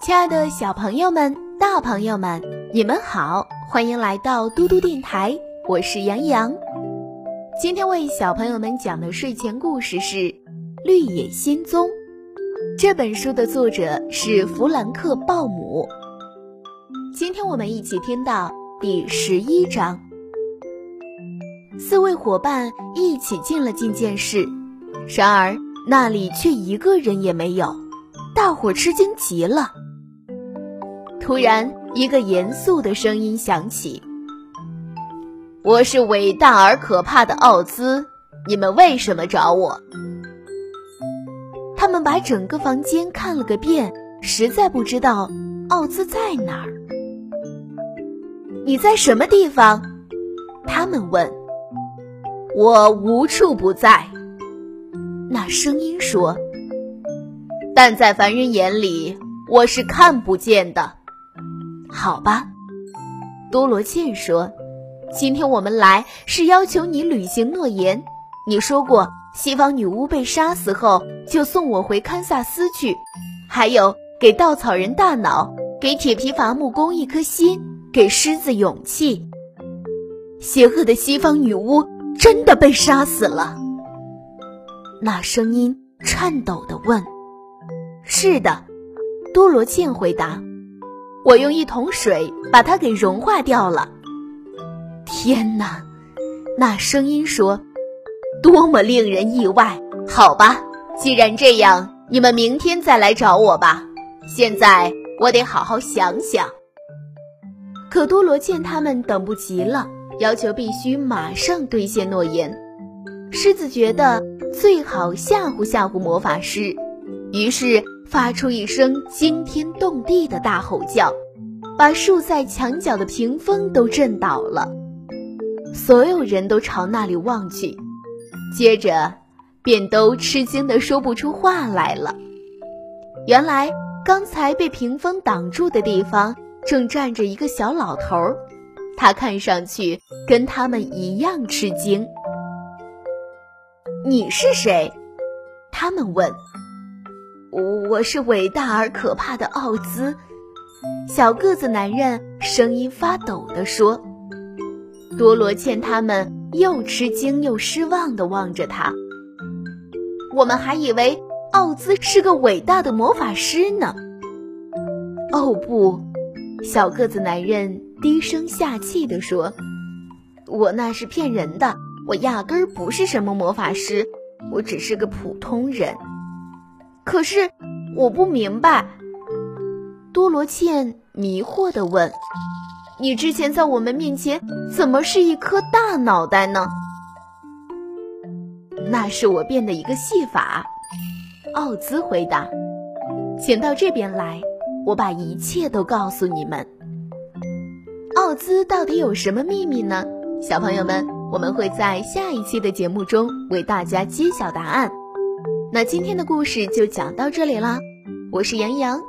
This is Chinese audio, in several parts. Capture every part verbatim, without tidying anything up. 亲爱的小朋友们、大朋友们，你们好，欢迎来到嘟嘟电台，我是杨洋。今天为小朋友们讲的睡前故事是《绿野仙踪》。这本书的作者是弗兰克·鲍姆。今天我们一起听到第十一章。四位伙伴一起进了觐见室，然而那里却一个人也没有，大伙吃惊极了。突然，一个严肃的声音响起：“我是伟大而可怕的奥兹，你们为什么找我？”他们把整个房间看了个遍，实在不知道奥兹在哪儿。“你在什么地方？”他们问。“我无处不在。”那声音说，“但在凡人眼里，我是看不见的。”“好吧。”多罗茜说，“今天我们来是要求你履行诺言。你说过，西方女巫被杀死后，就送我回堪萨斯去。还有，给稻草人大脑，给铁皮伐木工一颗心，给狮子勇气。邪恶的西方女巫真的被杀死了。”那声音颤抖地问。“是的。”多罗茜回答，“我用一桶水把它给融化掉了。”“天哪！”那声音说，“多么令人意外！好吧，既然这样，你们明天再来找我吧。现在我得好好想想。”可多罗茜他们等不及了，要求必须马上兑现诺言。狮子觉得最好吓唬吓唬魔法师，于是发出一声惊天动地的大吼叫，把竖在墙角的屏风都震倒了。所有人都朝那里望去，接着便都吃惊地说不出话来了。原来刚才被屏风挡住的地方正站着一个小老头，他看上去跟他们一样吃惊。“你是谁？”他们问。“我是伟大而可怕的奥兹。”小个子男人声音发抖地说。多罗茜他们又吃惊又失望地望着他。“我们还以为奥兹是个伟大的魔法师呢。”“哦不！”小个子男人低声下气地说，“我那是骗人的，我压根儿不是什么魔法师，我只是个普通人。”“可是我不明白。”多罗茜迷惑地问，“你之前在我们面前怎么是一颗大脑袋呢？”“那是我变的一个戏法。”奥兹回答，“请到这边来，我把一切都告诉你们。”奥兹到底有什么秘密呢？小朋友们，我们会在下一期的节目中为大家揭晓答案。那今天的故事就讲到这里啦，我是杨洋。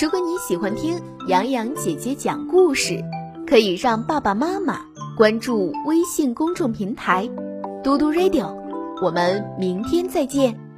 如果你喜欢听杨洋姐姐讲故事，可以让爸爸妈妈关注微信公众平台嘟嘟 radio。 我们明天再见。